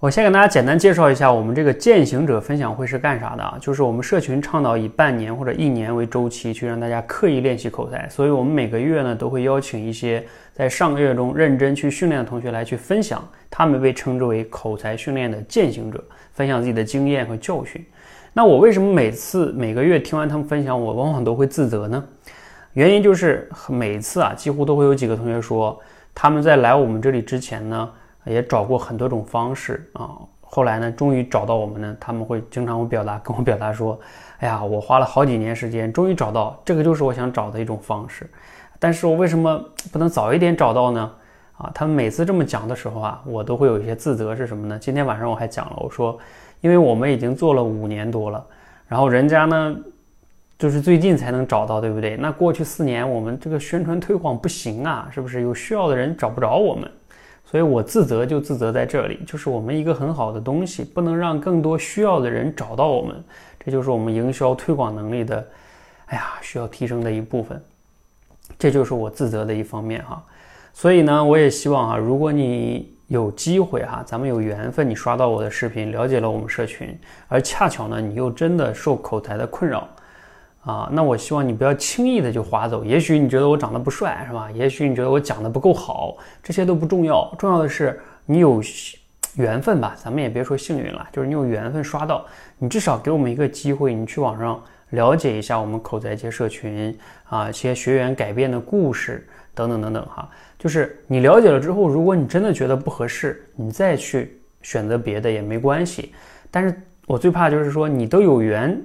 我先给大家简单介绍一下我们这个践行者分享会是干啥的啊？就是我们社群倡导以半年或者一年为周期去让大家刻意练习口才，所以我们每个月呢都会邀请一些在上个月中认真去训练的同学来去分享，他们被称之为口才训练的践行者，分享自己的经验和教训。那我为什么每个月听完他们分享，我往往都会自责呢？原因就是每次啊几乎都会有几个同学说，他们在来我们这里之前呢也找过很多种方式啊，后来呢，终于找到我们呢，他们会经常会跟我表达说，哎呀，我花了好几年时间，终于找到这个就是我想找的一种方式，但是我为什么不能早一点找到呢？啊，他们每次这么讲的时候啊，我都会有一些自责是什么呢？今天晚上我还讲了，我说，因为我们已经做了5年多了，然后人家呢，就是最近才能找到，对不对？那过去4年我们这个宣传推广不行啊，是不是有需要的人找不着我们？所以我自责在这里，就是我们一个很好的东西不能让更多需要的人找到我们，这就是我们营销推广能力的需要提升的一部分，这就是我自责的一方面哈。所以呢，我也希望如果你有机会咱们有缘分，你刷到我的视频，了解了我们社群，而恰巧呢你又真的受口才的困扰啊，那我希望你不要轻易的就划走。也许你觉得我长得不帅，是吧？也许你觉得我讲的不够好，这些都不重要，重要的是你有缘分吧，咱们也别说幸运了，就是你有缘分刷到，你至少给我们一个机会，你去网上了解一下我们口才界社群啊，一些学员改变的故事等等等等哈。就是你了解了之后，如果你真的觉得不合适，你再去选择别的也没关系。但是我最怕就是说你都有缘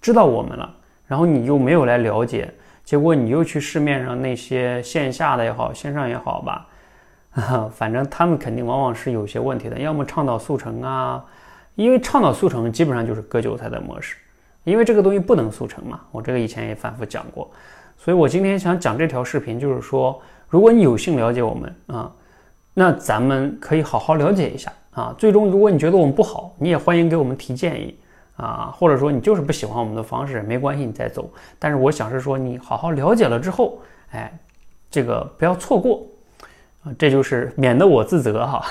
知道我们了，然后你又没有来了解，结果你又去市面上那些线下的也好，线上也好吧，反正他们肯定往往是有些问题的，要么倡导速成啊，因为倡导速成基本上就是割韭菜的模式，因为这个东西不能速成嘛，我这个以前也反复讲过，所以我今天想讲这条视频，就是说，如果你有幸了解我们啊，那咱们可以好好了解一下啊。最终，如果你觉得我们不好，你也欢迎给我们提建议。啊，或者说你就是不喜欢我们的方式，没关系，你再走。但是我想是说，你好好了解了之后，哎，这个不要错过，这就是免得我自责哈。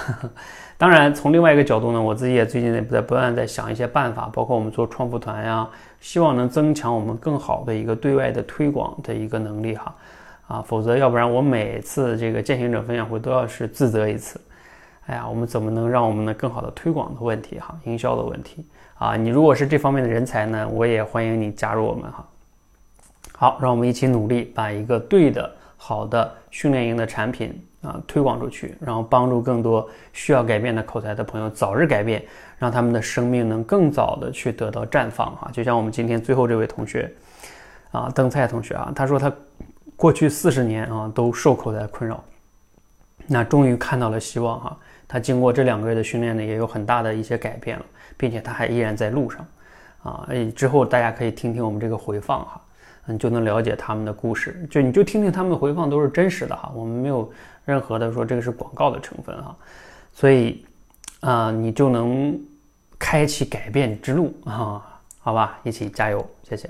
当然，从另外一个角度呢，我自己也最近也不断在想一些办法，包括我们做创富团呀，希望能增强我们更好的一个对外的推广的一个能力哈。啊，否则要不然我每次这个践行者分享会都要是自责一次。哎呀，我们怎么能让我们的更好的推广的问题哈，营销的问题啊？你如果是这方面的人才呢，我也欢迎你加入我们哈。好，让我们一起努力，把一个对的、好的训练营的产品啊推广出去，然后帮助更多需要改变的口才的朋友早日改变，让他们的生命能更早的去得到绽放哈。就像我们今天最后这位同学啊，邓蔡同学啊，他说他过去40年啊都受口才困扰，那终于看到了希望哈。他经过这2个月的训练呢，也有很大的一些改变了，并且他还依然在路上，啊，之后大家可以听听我们这个回放哈，你就能了解他们的故事，就你就听听他们的回放都是真实的哈，我们没有任何的说这个是广告的成分哈，所以啊，你就能开启改变之路啊，好吧，一起加油，谢谢。